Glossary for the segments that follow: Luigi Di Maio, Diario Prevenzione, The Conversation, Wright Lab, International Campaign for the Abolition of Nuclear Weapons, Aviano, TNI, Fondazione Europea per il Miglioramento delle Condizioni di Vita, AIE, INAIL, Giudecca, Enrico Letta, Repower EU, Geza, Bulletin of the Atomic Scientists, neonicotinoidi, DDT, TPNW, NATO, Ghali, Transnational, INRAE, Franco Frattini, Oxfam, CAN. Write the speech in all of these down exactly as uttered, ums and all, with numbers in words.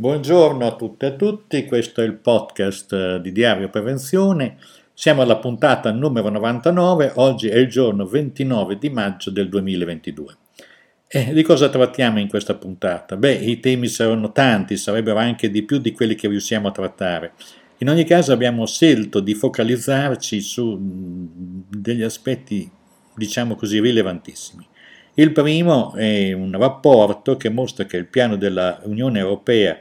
Buongiorno a tutte e a tutti, questo è il podcast di Diario Prevenzione, siamo alla puntata numero novantanove, oggi è il giorno ventinove di maggio del duemilaventidue. E di cosa trattiamo in questa puntata? Beh, i temi saranno tanti, sarebbero anche di più di quelli che riusciamo a trattare. In ogni caso abbiamo scelto di focalizzarci su degli aspetti, diciamo così, rilevantissimi. Il primo è un rapporto che mostra che il piano dell'Unione Europea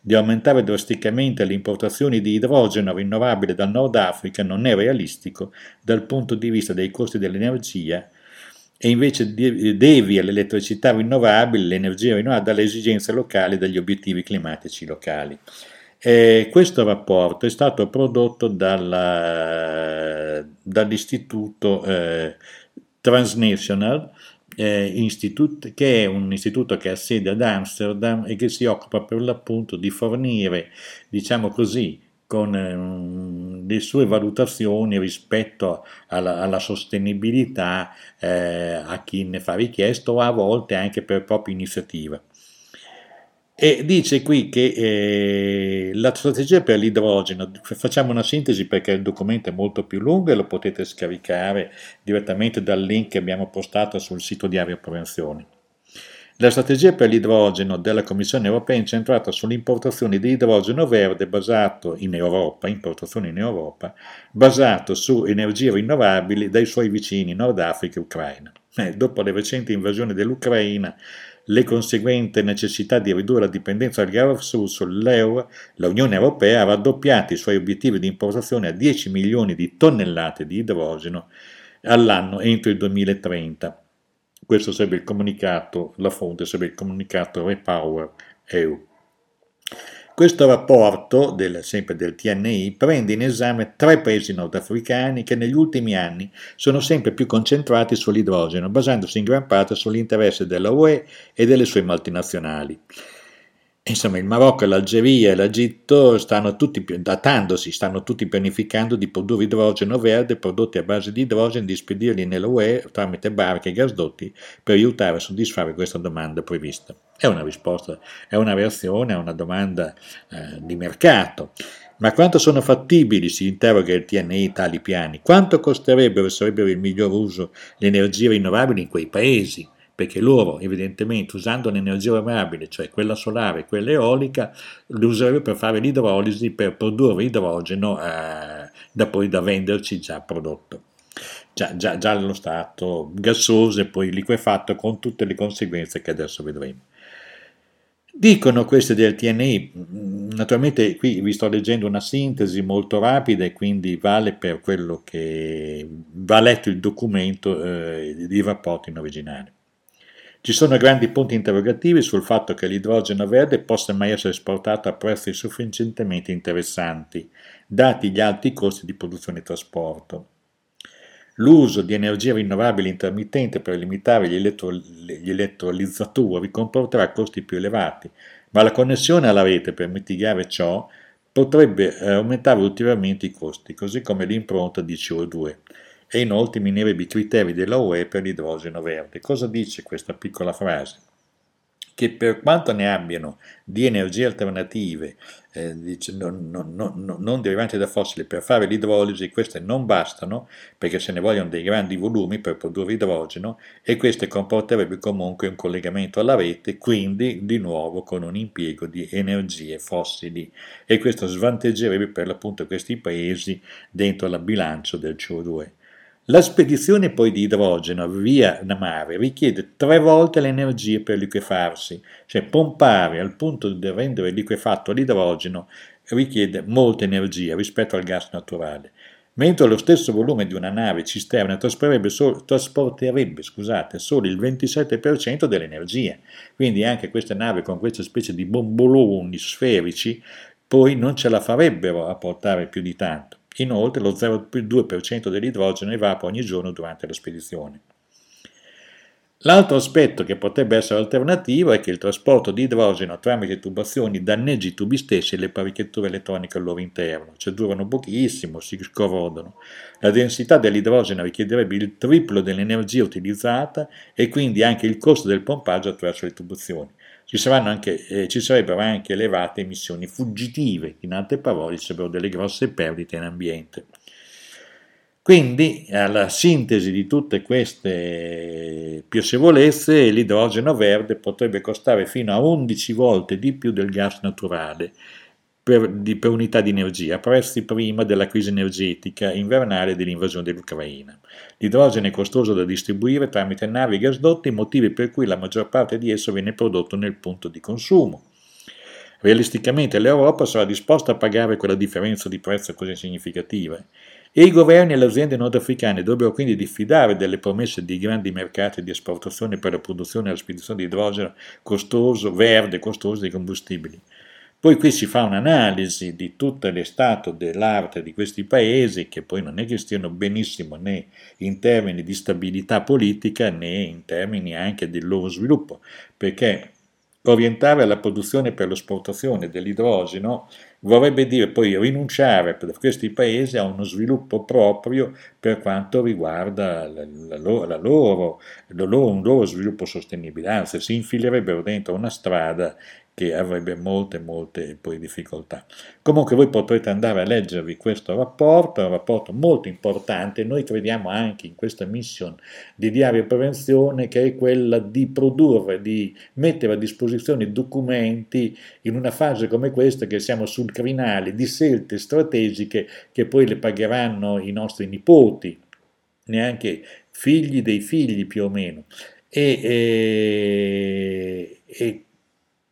di aumentare drasticamente le importazioni di idrogeno rinnovabile dal Nord Africa non è realistico dal punto di vista dei costi dell'energia e invece devia l'elettricità rinnovabile, l'energia rinnovabile, dalle esigenze locali e dagli obiettivi climatici locali. E questo rapporto è stato prodotto dalla, dall'istituto eh, Transnational, Eh, Institute, che è un istituto che ha sede ad Amsterdam e che si occupa per l'appunto di fornire, diciamo così, con eh, le sue valutazioni rispetto alla, alla sostenibilità eh, a chi ne fa richiesta o a volte anche per propria iniziativa. E dice qui che eh, la strategia per l'idrogeno, facciamo una sintesi perché il documento è molto più lungo e lo potete scaricare direttamente dal link che abbiamo postato sul sito Diario Prevenzione. La strategia per l'idrogeno della Commissione Europea è incentrata sull'importazione di idrogeno verde basato in Europa, importazione in Europa, basato su energie rinnovabili dai suoi vicini Nord Africa e Ucraina. Eh, dopo le recenti invasioni dell'Ucraina, le conseguenti necessità di ridurre la dipendenza dal gas russo, l'E U, l'Unione Europea ha raddoppiato i suoi obiettivi di importazione a dieci milioni di tonnellate di idrogeno all'anno entro il duemilatrenta. Questo sarebbe il comunicato, la fonte sarebbe il comunicato Repower E U. Questo rapporto, del, sempre del T N I, prende in esame tre paesi nordafricani che negli ultimi anni sono sempre più concentrati sull'idrogeno, basandosi in gran parte sull'interesse della U E e delle sue multinazionali. Insomma, il Marocco, l'Algeria e l'Egitto stanno tutti datandosi, stanno tutti pianificando di produrre idrogeno verde, prodotti a base di idrogeno, di spedirli nella U E tramite barche e gasdotti per aiutare a soddisfare questa domanda prevista. È una risposta, è una reazione a una domanda eh, di mercato. Ma quanto sono fattibili, si interroga il T N I, tali piani? Quanto costerebbero e sarebbero il miglior uso le energie rinnovabili in quei paesi? Perché loro, evidentemente, usando l'energia rinnovabile, cioè quella solare e quella eolica, lo userebbero per fare l'idrolisi, per produrre idrogeno eh, da poi da venderci già prodotto. Già, già, già allo stato gassoso e poi liquefatto, con tutte le conseguenze che adesso vedremo. Dicono questi del T N I, naturalmente qui vi sto leggendo una sintesi molto rapida e quindi vale per quello che va letto il documento, eh, di rapporto in originale. Ci sono grandi punti interrogativi sul fatto che l'idrogeno verde possa mai essere esportato a prezzi sufficientemente interessanti, dati gli alti costi di produzione e trasporto. L'uso di energia rinnovabile intermittente per limitare gli, elettro, gli elettrolizzatori comporterà costi più elevati, ma la connessione alla rete per mitigare ciò potrebbe aumentare ulteriormente i costi, così come l'impronta di C O due. E inoltre minerebbe i criteri della U E per l'idrogeno verde. Cosa dice questa piccola frase? Che per quanto ne abbiano di energie alternative eh, dice, non, non, non, non derivanti da fossili per fare l'idrolisi, queste non bastano perché se ne vogliono dei grandi volumi per produrre idrogeno e queste comporterebbe comunque un collegamento alla rete, quindi di nuovo con un impiego di energie fossili e questo svantaggerebbe per l'appunto questi paesi dentro la bilancia del C O due. La spedizione poi di idrogeno via mare richiede tre volte le energie per liquefarsi, cioè pompare al punto di rendere liquefatto l'idrogeno richiede molta energia rispetto al gas naturale, mentre lo stesso volume di una nave cisterna trasporterebbe solo, trasporterebbe, scusate, solo il ventisette per cento dell'energia, quindi anche queste navi con questa specie di bomboloni sferici poi non ce la farebbero a portare più di tanto. Inoltre lo zero virgola due per cento dell'idrogeno evapora ogni giorno durante la spedizione. L'altro aspetto che potrebbe essere alternativo è che il trasporto di idrogeno tramite tubazioni danneggi i tubi stessi e le apparecchiature elettroniche al loro interno, cioè durano pochissimo, si corrodono. La densità dell'idrogeno richiederebbe il triplo dell'energia utilizzata e quindi anche il costo del pompaggio attraverso le tubazioni. ci saranno anche, eh, ci sarebbero anche elevate emissioni fuggitive, in altre parole ci sarebbero delle grosse perdite in ambiente. Quindi alla sintesi di tutte queste piacevolezze l'idrogeno verde potrebbe costare fino a undici volte di più del gas naturale per, di, per unità di energia, a prezzi prima della crisi energetica invernale e dell'invasione dell'Ucraina. L'idrogeno è costoso da distribuire tramite navi e gasdotti, motivi per cui la maggior parte di esso viene prodotto nel punto di consumo. Realisticamente l'Europa sarà disposta a pagare quella differenza di prezzo così significativa e i governi e le aziende nordafricane dovrebbero quindi diffidare delle promesse di grandi mercati di esportazione per la produzione e la spedizione di idrogeno costoso, verde, costoso dei combustibili. Poi qui si fa un'analisi di tutto l'estato dell'arte di questi paesi che poi non è che stiano benissimo né in termini di stabilità politica né in termini anche del loro sviluppo, perché orientare alla produzione per l'esportazione dell'idrogeno vorrebbe dire poi rinunciare per questi paesi a uno sviluppo proprio per quanto riguarda la, la loro, la loro, la loro, un loro sviluppo sostenibile, anzi si infilerebbero dentro una strada che avrebbe molte molte poi difficoltà. Comunque voi potrete andare a leggervi questo rapporto, è un rapporto molto importante, noi crediamo anche in questa mission di Diario Prevenzione che è quella di produrre, di mettere a disposizione documenti in una fase come questa che siamo sul crinale di scelte strategiche che poi le pagheranno i nostri nipoti, neanche figli dei figli più o meno. E, e, e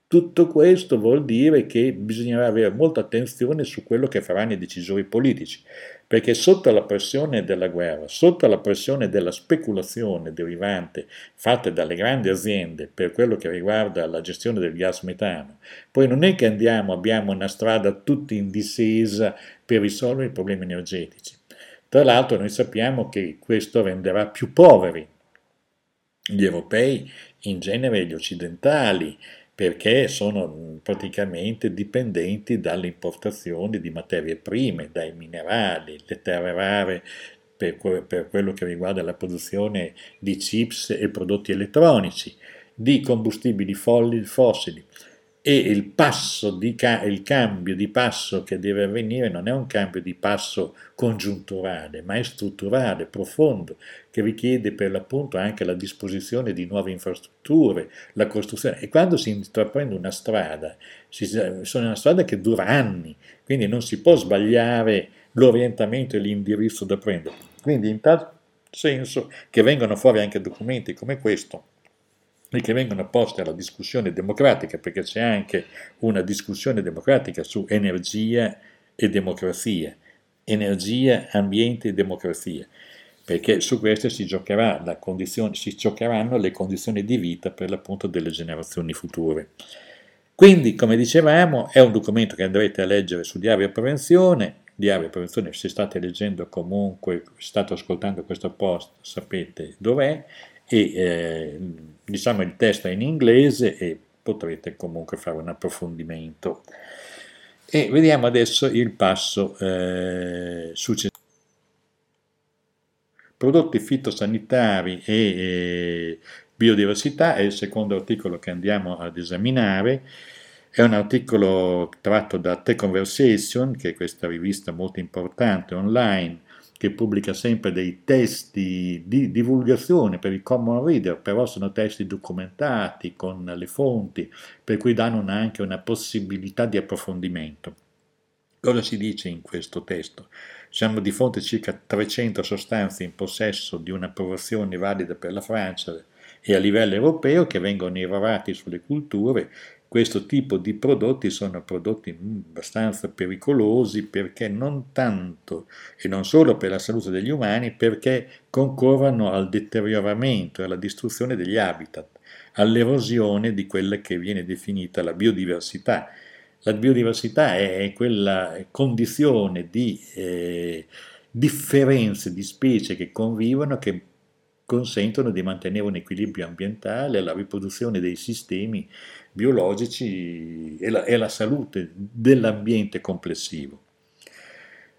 tutto questo vuol dire che bisognerà avere molta attenzione su quello che faranno i decisori politici, perché sotto la pressione della guerra, sotto la pressione della speculazione derivante fatta dalle grandi aziende per quello che riguarda la gestione del gas metano, poi non è che andiamo, abbiamo una strada tutti in discesa per risolvere i problemi energetici. Tra l'altro noi sappiamo che questo renderà più poveri gli europei, in genere gli occidentali, perché sono praticamente dipendenti dalle importazioni di materie prime, dai minerali, le terre rare per, per quello che riguarda la produzione di chips e prodotti elettronici, di combustibili fossili. E il, passo di ca- il cambio di passo che deve avvenire non è un cambio di passo congiunturale, ma è strutturale, profondo, che richiede per l'appunto anche la disposizione di nuove infrastrutture, la costruzione. E quando si intraprende una strada, si, sono una strada che dura anni, quindi non si può sbagliare l'orientamento e l'indirizzo da prendere. Quindi in tal senso che vengono fuori anche documenti come questo, che vengono poste alla discussione democratica, perché c'è anche una discussione democratica su energia e democrazia, energia, ambiente e democrazia, perché su queste si giocherà la condizione, si giocheranno le condizioni di vita per l'appunto delle generazioni future. Quindi, come dicevamo, è un documento che andrete a leggere su Diario Prevenzione. Diario Prevenzione, se state leggendo comunque, state ascoltando questo post, sapete dov'è. E eh, diciamo il testo è in inglese e potrete comunque fare un approfondimento. E vediamo adesso il passo eh, successivo. Prodotti fitosanitari e eh, biodiversità è il secondo articolo che andiamo ad esaminare. È un articolo tratto da The Conversation, che è questa rivista molto importante online, che pubblica sempre dei testi di divulgazione per il common reader, però sono testi documentati con le fonti, per cui danno una, anche una possibilità di approfondimento. Cosa si dice in questo testo? Siamo di fronte a circa trecento sostanze in possesso di un'approvazione valida per la Francia e a livello europeo che vengono irrorati sulle culture. Questo tipo di prodotti sono prodotti abbastanza pericolosi perché non tanto e non solo per la salute degli umani, perché concorrono al deterioramento e alla distruzione degli habitat, all'erosione di quella che viene definita la biodiversità. La biodiversità è quella condizione di eh, differenze di specie che convivono, che consentono di mantenere un equilibrio ambientale, la riproduzione dei sistemi biologici e la, e la salute dell'ambiente complessivo.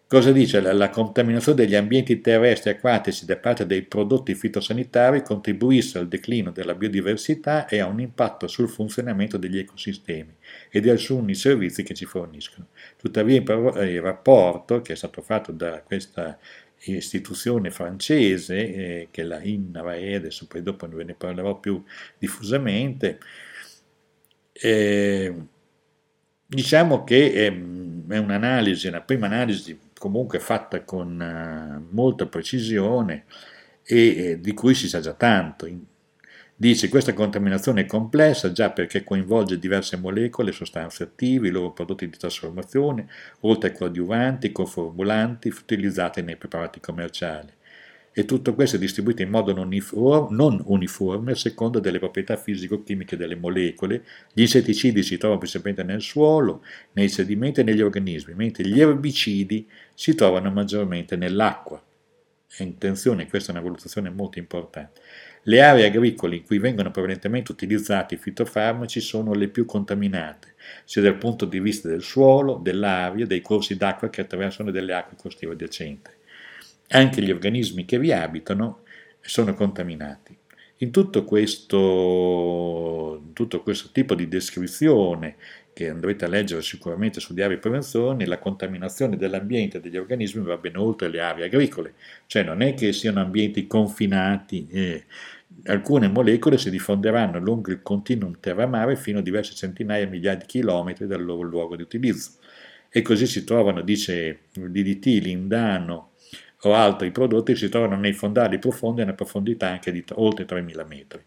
Cosa dice? La contaminazione degli ambienti terrestri e acquatici da parte dei prodotti fitosanitari contribuisce al declino della biodiversità e ha un impatto sul funzionamento degli ecosistemi e di alcuni servizi che ci forniscono. Tuttavia il rapporto che è stato fatto da questa istituzione francese, eh, che è la INRAE, adesso poi dopo ve ne parlerò più diffusamente, eh, diciamo che è, è un'analisi, una prima analisi comunque fatta con molta precisione e eh, di cui si sa già tanto. Dice: questa contaminazione è complessa già perché coinvolge diverse molecole, sostanze attive, i loro prodotti di trasformazione, oltre a coadiuvanti, conformulanti utilizzati nei preparati commerciali. E tutto questo è distribuito in modo non uniforme, non uniforme a seconda delle proprietà fisico-chimiche delle molecole. Gli insetticidi si trovano principalmente nel suolo, nei sedimenti e negli organismi, mentre gli erbicidi si trovano maggiormente nell'acqua. E attenzione, questa è una valutazione molto importante. Le aree agricole in cui vengono prevalentemente utilizzati i fitofarmaci sono le più contaminate, sia dal punto di vista del suolo, dell'aria, dei corsi d'acqua che attraversano delle acque costiere adiacenti. Anche gli organismi che vi abitano sono contaminati. In tutto questo, in tutto questo tipo di descrizione, che andrete a leggere sicuramente su Diario Prevenzione, la contaminazione dell'ambiente e degli organismi va ben oltre le aree agricole, cioè non è che siano ambienti confinati. Eh, Alcune molecole si diffonderanno lungo il continuum terra-mare fino a diverse centinaia, migliaia di chilometri dal loro luogo di utilizzo. E così si trovano, dice, D D T, lindano o altri prodotti, si trovano nei fondali profondi a una profondità anche di oltre tremila metri.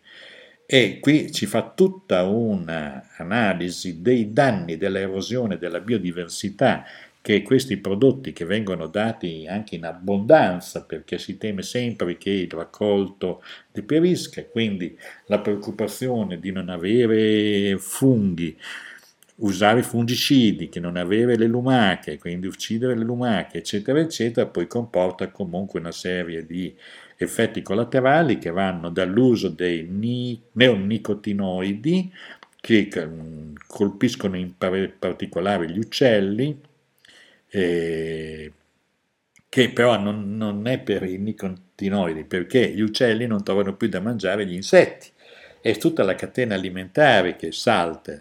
E qui ci fa tutta un'analisi dei danni dell'erosione della biodiversità che questi prodotti, che vengono dati anche in abbondanza perché si teme sempre che il raccolto deperisca, quindi la preoccupazione di non avere funghi, usare fungicidi, che non avere le lumache, quindi uccidere le lumache, eccetera eccetera, poi comporta comunque una serie di effetti collaterali che vanno dall'uso dei ni- neonicotinoidi che colpiscono in particolare gli uccelli, Eh, che però non, non è per i nicotinoidi, perché gli uccelli non trovano più da mangiare gli insetti, è tutta la catena alimentare che salta,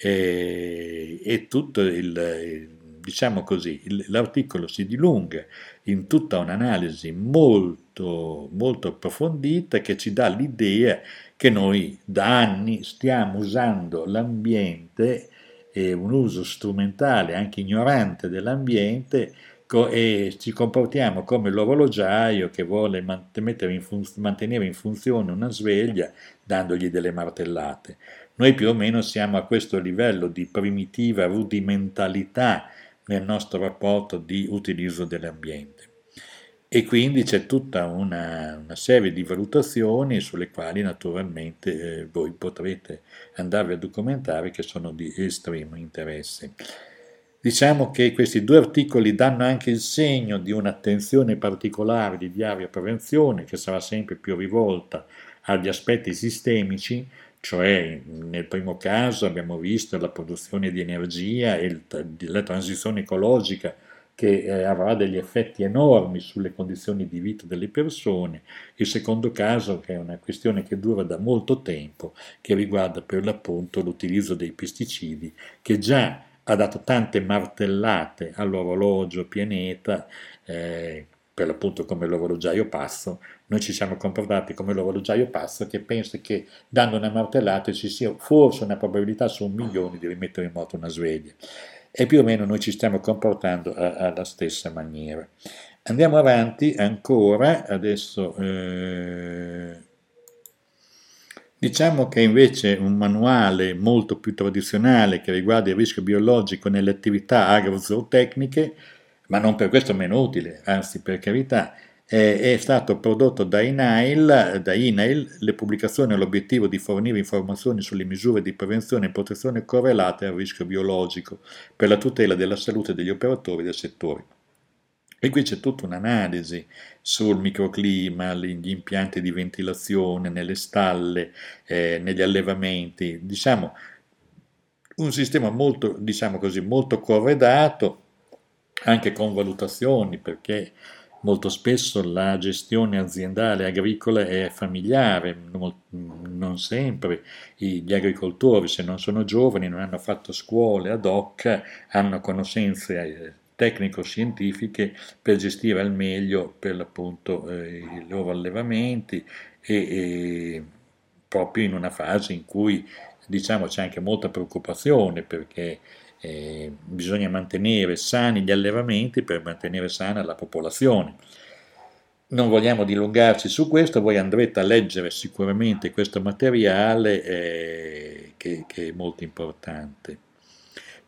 eh, e tutto il, il diciamo così, il, l'articolo si dilunga in tutta un'analisi molto, molto approfondita che ci dà l'idea che noi da anni stiamo usando l'ambiente, e un uso strumentale anche ignorante dell'ambiente, e ci comportiamo come l'orologiaio che vuole mantenere in, fun- mantenere in funzione una sveglia dandogli delle martellate. Noi più o meno siamo a questo livello di primitiva rudimentalità nel nostro rapporto di utilizzo dell'ambiente. E quindi c'è tutta una, una serie di valutazioni sulle quali naturalmente eh, voi potrete andarvi a documentare, che sono di estremo interesse. Diciamo che questi due articoli danno anche il segno di un'attenzione particolare di Diario Prevenzione, che sarà sempre più rivolta agli aspetti sistemici, cioè nel primo caso abbiamo visto la produzione di energia e il, la transizione ecologica, che eh, avrà degli effetti enormi sulle condizioni di vita delle persone. Il secondo caso, che è una questione che dura da molto tempo, che riguarda per l'appunto l'utilizzo dei pesticidi, che già ha dato tante martellate all'orologio pianeta, eh, per l'appunto come l'orologiaio pazzo. Noi ci siamo comportati come l'orologiaio pazzo che pensa che dando una martellata ci sia forse una probabilità su un milione di rimettere in moto una sveglia. E più o meno noi ci stiamo comportando alla stessa maniera. Andiamo avanti ancora, adesso eh, diciamo che invece un manuale molto più tradizionale che riguarda il rischio biologico nelle attività agrozootecniche, ma non per questo meno utile, anzi per carità, è stato prodotto da INAIL, da INAIL, le pubblicazioni hanno l'obiettivo di fornire informazioni sulle misure di prevenzione e protezione correlate al rischio biologico per la tutela della salute degli operatori del settore. E qui c'è tutta un'analisi sul microclima, gli impianti di ventilazione nelle stalle, eh, negli allevamenti, diciamo un sistema molto, diciamo così, molto corredato, anche con valutazioni, perché molto spesso la gestione aziendale agricola è familiare, non sempre gli agricoltori, se non sono giovani, non hanno fatto scuole ad hoc, hanno conoscenze tecnico-scientifiche per gestire al meglio per l'appunto eh, i loro allevamenti e, e proprio in una fase in cui diciamo c'è anche molta preoccupazione, perché eh, bisogna mantenere sani gli allevamenti per mantenere sana la popolazione. Non vogliamo dilungarci su questo, voi andrete a leggere sicuramente questo materiale eh, che, che è molto importante.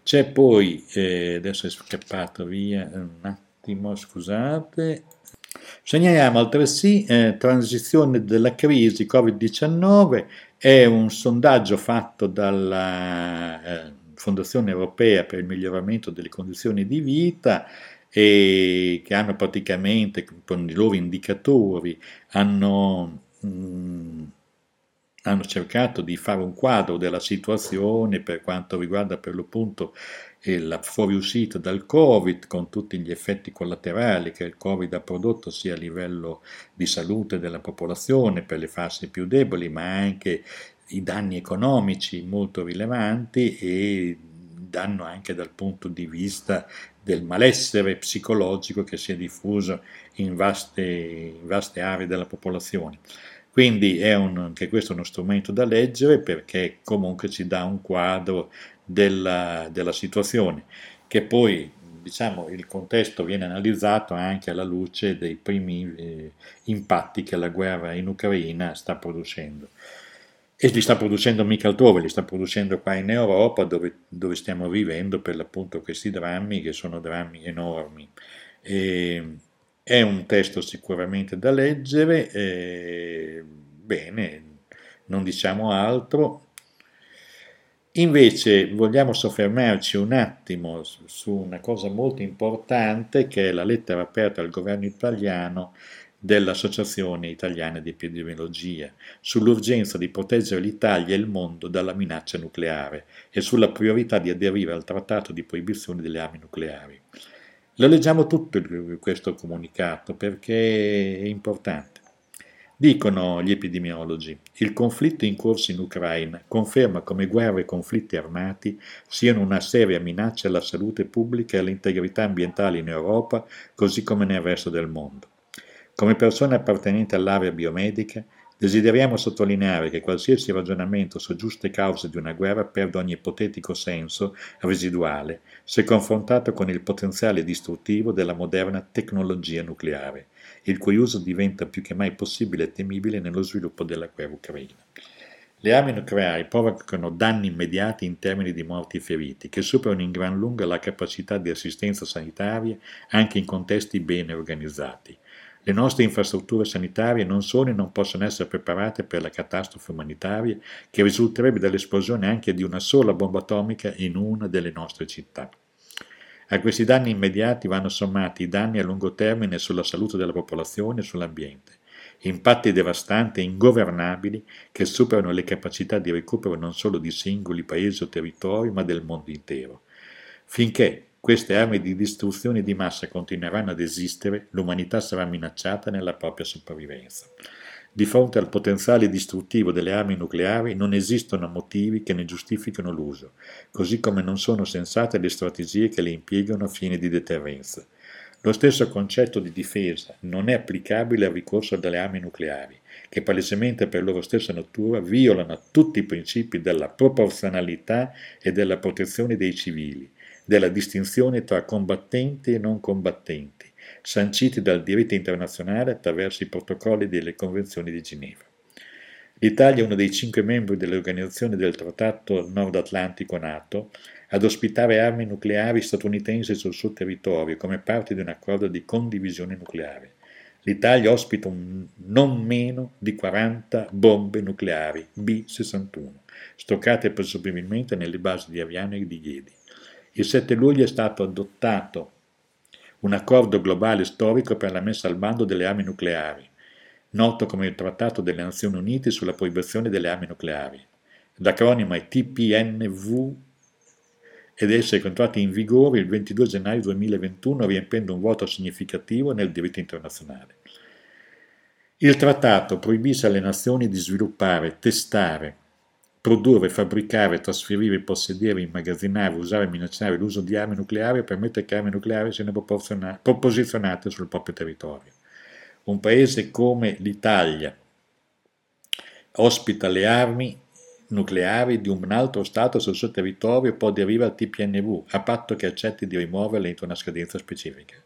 C'è poi, eh, adesso è scappato via un attimo, scusate, segnaliamo altresì eh, transizione della crisi covid diciannove, è un sondaggio fatto dalla eh, Fondazione Europea per il Miglioramento delle Condizioni di Vita, e che hanno praticamente con i loro indicatori hanno... Mh, hanno cercato di fare un quadro della situazione per quanto riguarda per l'appunto la fuoriuscita dal Covid, con tutti gli effetti collaterali che il Covid ha prodotto sia a livello di salute della popolazione per le fasce più deboli, ma anche i danni economici molto rilevanti e danno anche dal punto di vista del malessere psicologico che si è diffuso in vaste, in vaste aree della popolazione. Quindi è un, anche questo è uno strumento da leggere, perché comunque ci dà un quadro della, della situazione, che poi diciamo il contesto viene analizzato anche alla luce dei primi eh, impatti che la guerra in Ucraina sta producendo. E li sta producendo mica altrove, li sta producendo qua in Europa, dove, dove stiamo vivendo per l'appunto questi drammi, che sono drammi enormi. E, È un testo sicuramente da leggere, eh, bene, non diciamo altro. Invece vogliamo soffermarci un attimo su, su una cosa molto importante, che è la lettera aperta al governo italiano dell'Associazione Italiana di Epidemiologia, sull'urgenza di proteggere l'Italia e il mondo dalla minaccia nucleare e sulla priorità di aderire al trattato di proibizione delle armi nucleari. Lo leggiamo tutto questo comunicato perché è importante. Dicono gli epidemiologi: il conflitto in corso in Ucraina conferma come guerre e conflitti armati siano una seria minaccia alla salute pubblica e all'integrità ambientale in Europa, così come nel resto del mondo. Come persone appartenenti all'area biomedica, desideriamo sottolineare che qualsiasi ragionamento su giuste cause di una guerra perde ogni ipotetico senso residuale se confrontato con il potenziale distruttivo della moderna tecnologia nucleare, il cui uso diventa più che mai possibile e temibile nello sviluppo della guerra ucraina. Le armi nucleari provocano danni immediati in termini di morti e feriti, che superano in gran lunga la capacità di assistenza sanitaria anche in contesti bene organizzati. Le nostre infrastrutture sanitarie non sono e non possono essere preparate per la catastrofe umanitaria che risulterebbe dall'esplosione anche di una sola bomba atomica in una delle nostre città. A questi danni immediati vanno sommati i danni a lungo termine sulla salute della popolazione e sull'ambiente, impatti devastanti e ingovernabili che superano le capacità di recupero non solo di singoli paesi o territori, ma del mondo intero. Finché queste armi di distruzione di massa continueranno ad esistere, l'umanità sarà minacciata nella propria sopravvivenza. Di fronte al potenziale distruttivo delle armi nucleari non esistono motivi che ne giustifichino l'uso, così come non sono sensate le strategie che le impiegano a fine di deterrenza. Lo stesso concetto di difesa non è applicabile al ricorso alle armi nucleari, che palesemente per loro stessa natura violano tutti i principi della proporzionalità e della protezione dei civili, della distinzione tra combattenti e non combattenti, sanciti dal diritto internazionale attraverso i protocolli delle Convenzioni di Ginevra. L'Italia è uno dei cinque membri dell'organizzazione del Trattato Nord-Atlantico NATO ad ospitare armi nucleari statunitensi sul suo territorio come parte di un accordo di condivisione nucleare. L'Italia ospita un, non meno di quaranta bombe nucleari B sessantuno, stoccate presumibilmente nelle basi di Aviano e di Jedi. Il sette luglio è stato adottato un accordo globale storico per la messa al bando delle armi nucleari, noto come il Trattato delle Nazioni Unite sulla proibizione delle armi nucleari. L'acronimo è T P N W ed essere entrati in vigore il ventidue gennaio duemilaventuno, riempiendo un vuoto significativo nel diritto internazionale. Il trattato proibisce alle nazioni di sviluppare, testare, produrre, fabbricare, trasferire, possedere, immagazzinare, usare e minacciare l'uso di armi nucleari e permette che armi nucleari siano proposizionate sul proprio territorio. Un paese come l'Italia ospita le armi nucleari di un altro Stato sul suo territorio e può derivare al T P N W, a patto che accetti di rimuoverle entro una scadenza specifica.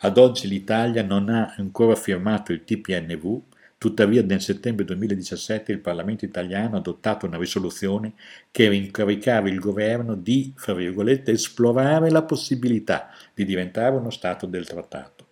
Ad oggi l'Italia non ha ancora firmato il T P N W. Tuttavia, nel settembre duemiladiciassette il Parlamento italiano ha adottato una risoluzione che incaricava il governo di, fra virgolette, esplorare la possibilità di diventare uno Stato del trattato,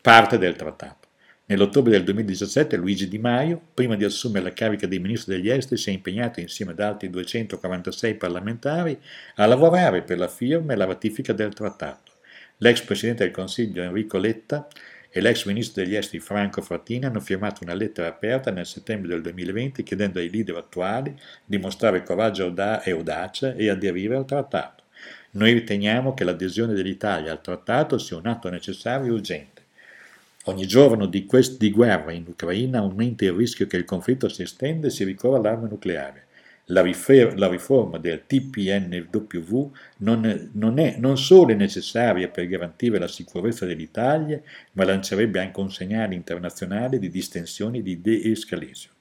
parte del trattato. Nell'ottobre del duemiladiciassette Luigi Di Maio, prima di assumere la carica di Ministro degli Esteri, si è impegnato insieme ad altri duecentoquarantasei parlamentari a lavorare per la firma e la ratifica del trattato. L'ex Presidente del Consiglio Enrico Letta e l'ex ministro degli esteri Franco Frattini hanno firmato una lettera aperta nel settembre del duemilaventi chiedendo ai leader attuali di mostrare coraggio e audacia e aderire al trattato. Noi riteniamo che l'adesione dell'Italia al trattato sia un atto necessario e urgente. Ogni giorno di, quest- di guerra in Ucraina aumenta il rischio che il conflitto si estenda e si ricorra all'arma nucleare. La, rifer- la riforma del T P N W non, non è non solo è necessaria per garantire la sicurezza dell'Italia, ma lancerebbe anche un segnale internazionale di distensione e di de-escalation.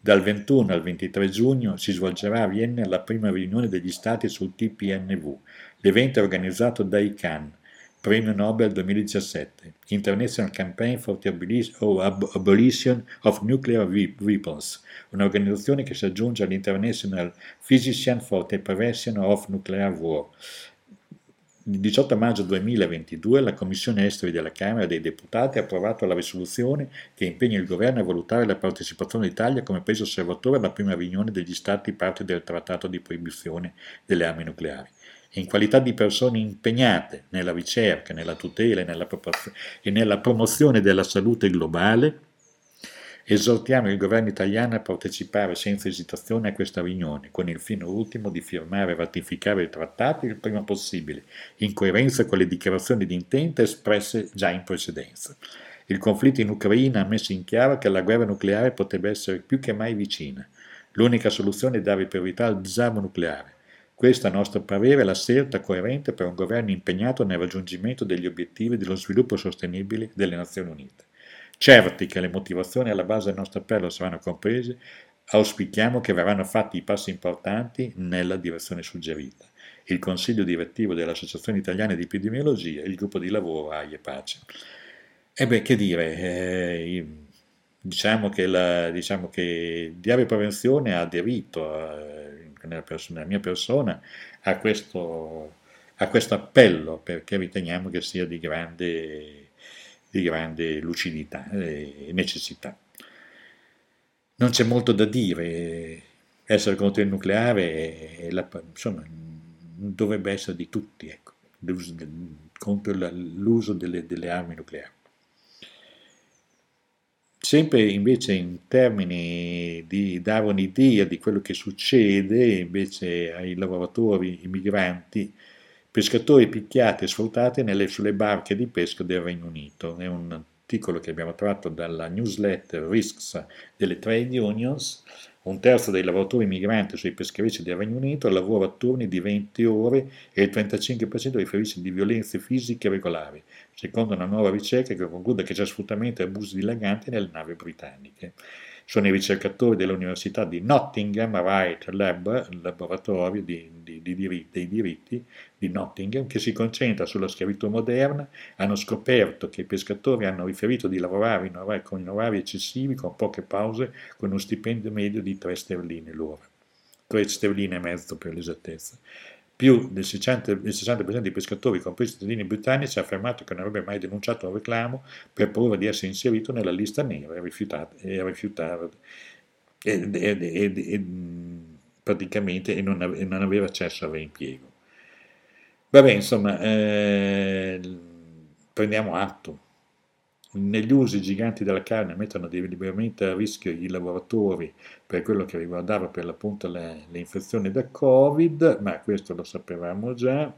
Dal ventuno al ventitré giugno si svolgerà a Vienna la prima riunione degli Stati sul T P N W. L'evento è organizzato dai CAN, Premio Nobel duemiladiciassette, International Campaign for the Abolition of Nuclear Weapons, un'organizzazione che si aggiunge all'International Physician for the Prevention of Nuclear War. Il diciotto maggio duemilaventidue la Commissione Esteri della Camera dei Deputati ha approvato la risoluzione che impegna il Governo a valutare la partecipazione dell'Italia come paese osservatore alla prima riunione degli Stati parte del Trattato di proibizione delle armi nucleari. In qualità di persone impegnate nella ricerca, nella tutela e nella, e nella promozione della salute globale, esortiamo il governo italiano a partecipare senza esitazione a questa riunione, con il fine ultimo di firmare e ratificare il trattato il prima possibile, in coerenza con le dichiarazioni di intento espresse già in precedenza. Il conflitto in Ucraina ha messo in chiaro che la guerra nucleare potrebbe essere più che mai vicina. L'unica soluzione è dare priorità al disarmo nucleare. Questa, a nostro parere, è la scelta coerente per un governo impegnato nel raggiungimento degli obiettivi dello sviluppo sostenibile delle Nazioni Unite. Certi che le motivazioni alla base del nostro appello saranno comprese, auspichiamo che verranno fatti i passi importanti nella direzione suggerita. Il Consiglio Direttivo dell'Associazione Italiana di Epidemiologia e il Gruppo di Lavoro A I E Pace. E beh, che dire... Eh, diciamo, che la, diciamo che Diario Prevenzione ha aderito... A, Nella, persona, nella mia persona a questo, a questo appello, perché riteniamo che sia di grande, di grande lucidità e necessità. Non c'è molto da dire, essere contro il nucleare è la, insomma, dovrebbe essere di tutti, ecco, contro l'uso delle, delle armi nucleari. Sempre invece in termini di dare un'idea di quello che succede invece ai lavoratori, ai migranti, pescatori picchiati e sfruttati nelle, sulle barche di pesca del Regno Unito. È un articolo che abbiamo tratto dalla newsletter Risks delle Trade Unions. Un terzo dei lavoratori migranti sui pescherecci del Regno Unito lavora a turni di venti ore e il trentacinque per cento riferisce di violenze fisiche regolari, secondo una nuova ricerca che conclude che c'è sfruttamento e abusi dilaganti nelle navi britanniche. Sono i ricercatori dell'Università di Nottingham, Wright Lab, il laboratorio di, di, di diritti, dei diritti di Nottingham, che si concentra sulla schiavitù moderna, hanno scoperto che i pescatori hanno riferito di lavorare in orari, con orari eccessivi, con poche pause, con uno stipendio medio di tre sterline l'ora, tre sterline e mezzo per l'esattezza. Più del sessanta per cento dei pescatori, compresi i cittadini britannici, ha affermato che non avrebbe mai denunciato un reclamo per paura di essere inserito nella lista nera e rifiutato, e rifiutato e, e, e, e, praticamente e non, e non aveva accesso al reimpiego. Vabbè, insomma, eh, prendiamo atto negli usi giganti della carne mettono deliberatamente a rischio i lavoratori per quello che riguardava per l'appunto le, le infezioni da Covid, ma questo lo sapevamo già.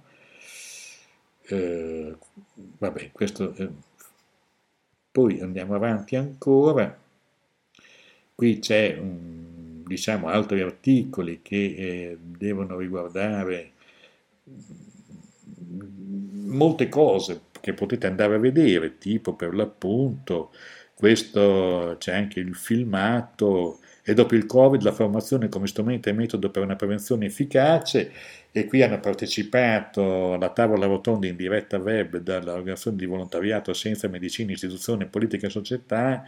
Eh, vabbè, questo, eh. Poi andiamo avanti ancora. Qui c'è um, diciamo altri articoli che eh, devono riguardare molte cose che potete andare a vedere, tipo per l'appunto questo, c'è anche il filmato e dopo il Covid la formazione come strumento e metodo per una prevenzione efficace, e qui hanno partecipato alla tavola rotonda in diretta web dall'organizzazione di volontariato Scienza, Medicina, Istituzione, Politica e Società,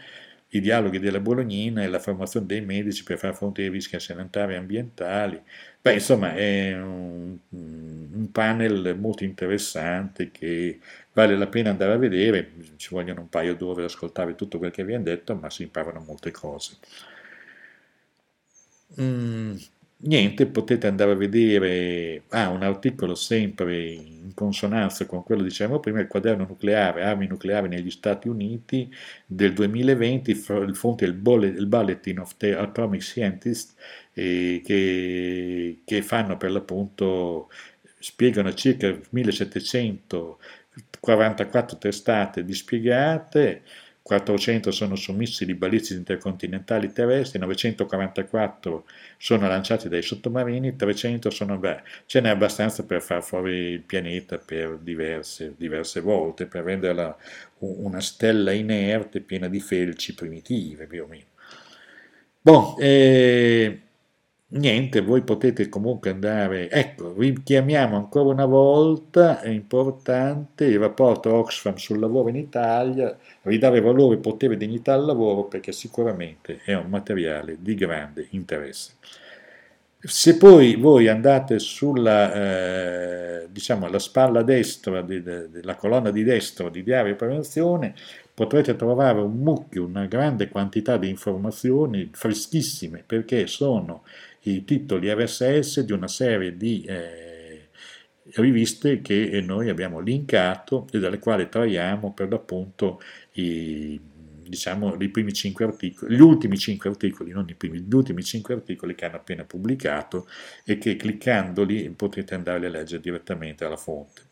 i dialoghi della Bolognina e la formazione dei medici per far fronte ai rischi sanitari e ambientali. Beh, insomma, è un, un panel molto interessante che vale la pena andare a vedere, ci vogliono un paio d'ore ad ascoltare tutto quel che vi hanno detto, ma si imparano molte cose. Mm, niente, potete andare a vedere ah, un articolo sempre in consonanza con quello che dicevamo prima, il quaderno nucleare, armi nucleari negli Stati Uniti del duemilaventi, il fonte è il Bulletin of the Atomic Scientists, eh, che, che fanno per l'appunto, spiegano circa millesettecentoquarantaquattro testate dispiegate, quattrocento sono su missili balistici intercontinentali terrestri, novecentoquarantaquattro sono lanciati dai sottomarini, trecento sono... Beh, ce n'è abbastanza per far fuori il pianeta per diverse, diverse volte, per renderla una stella inerte piena di felci primitive, più o meno. Bon, eh, niente, voi potete comunque andare... Ecco, richiamiamo ancora una volta, è importante, il rapporto Oxfam sul lavoro in Italia... Ridare valore, potere e dignità al lavoro, perché sicuramente è un materiale di grande interesse. Se poi voi andate sulla, eh, diciamo, alla spalla destra, di, de, della colonna di destra di Diario Prevenzione, potrete trovare un mucchio, una grande quantità di informazioni freschissime, perché sono i titoli erre esse esse di una serie di... Eh, riviste che noi abbiamo linkato e dalle quali traiamo per l'appunto i, diciamo, i primi cinque articoli, gli ultimi cinque articoli, non i primi, gli ultimi cinque articoli che hanno appena pubblicato e che cliccandoli potete andare a leggere direttamente alla fonte.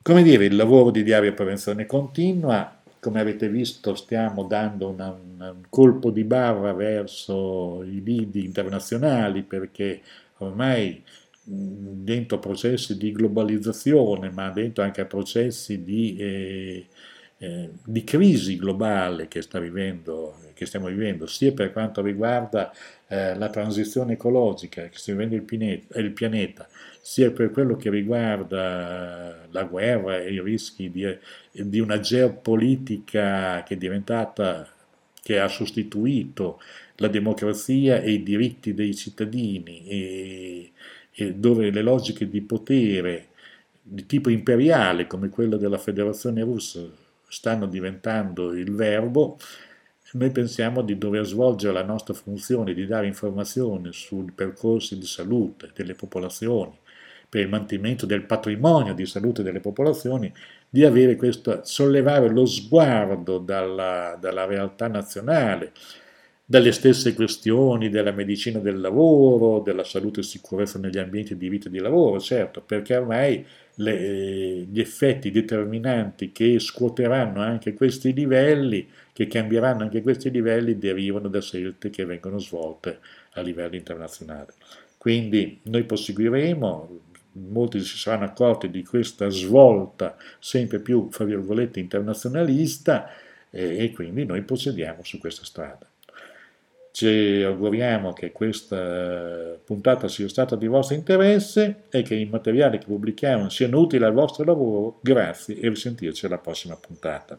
Come dire, il lavoro di Diario Prevenzione continua, come avete visto stiamo dando una, una, un colpo di barra verso i lead internazionali, perché ormai dentro processi di globalizzazione, ma dentro anche a processi di, eh, eh, di crisi globale che, sta vivendo, che stiamo vivendo, sia per quanto riguarda eh, la transizione ecologica che sta vivendo il pianeta, il pianeta, sia per quello che riguarda la guerra e i rischi di, di una geopolitica che è diventata, che ha sostituito la democrazia e i diritti dei cittadini, e dove le logiche di potere di tipo imperiale come quella della Federazione Russa stanno diventando il verbo, noi pensiamo di dover svolgere la nostra funzione di dare informazioni sui percorsi di salute delle popolazioni, per il mantenimento del patrimonio di salute delle popolazioni, di avere questa, sollevare lo sguardo dalla, dalla realtà nazionale, dalle stesse questioni della medicina del lavoro, della salute e sicurezza negli ambienti di vita e di lavoro, certo, perché ormai le, gli effetti determinanti che scuoteranno anche questi livelli, che cambieranno anche questi livelli, derivano da scelte che vengono svolte a livello internazionale. Quindi noi proseguiremo, molti si saranno accorti di questa svolta sempre più, fra virgolette, internazionalista, e, e quindi noi procediamo su questa strada. Ci auguriamo che questa puntata sia stata di vostro interesse e che i materiali che pubblichiamo siano utili al vostro lavoro. Grazie e risentirci alla prossima puntata.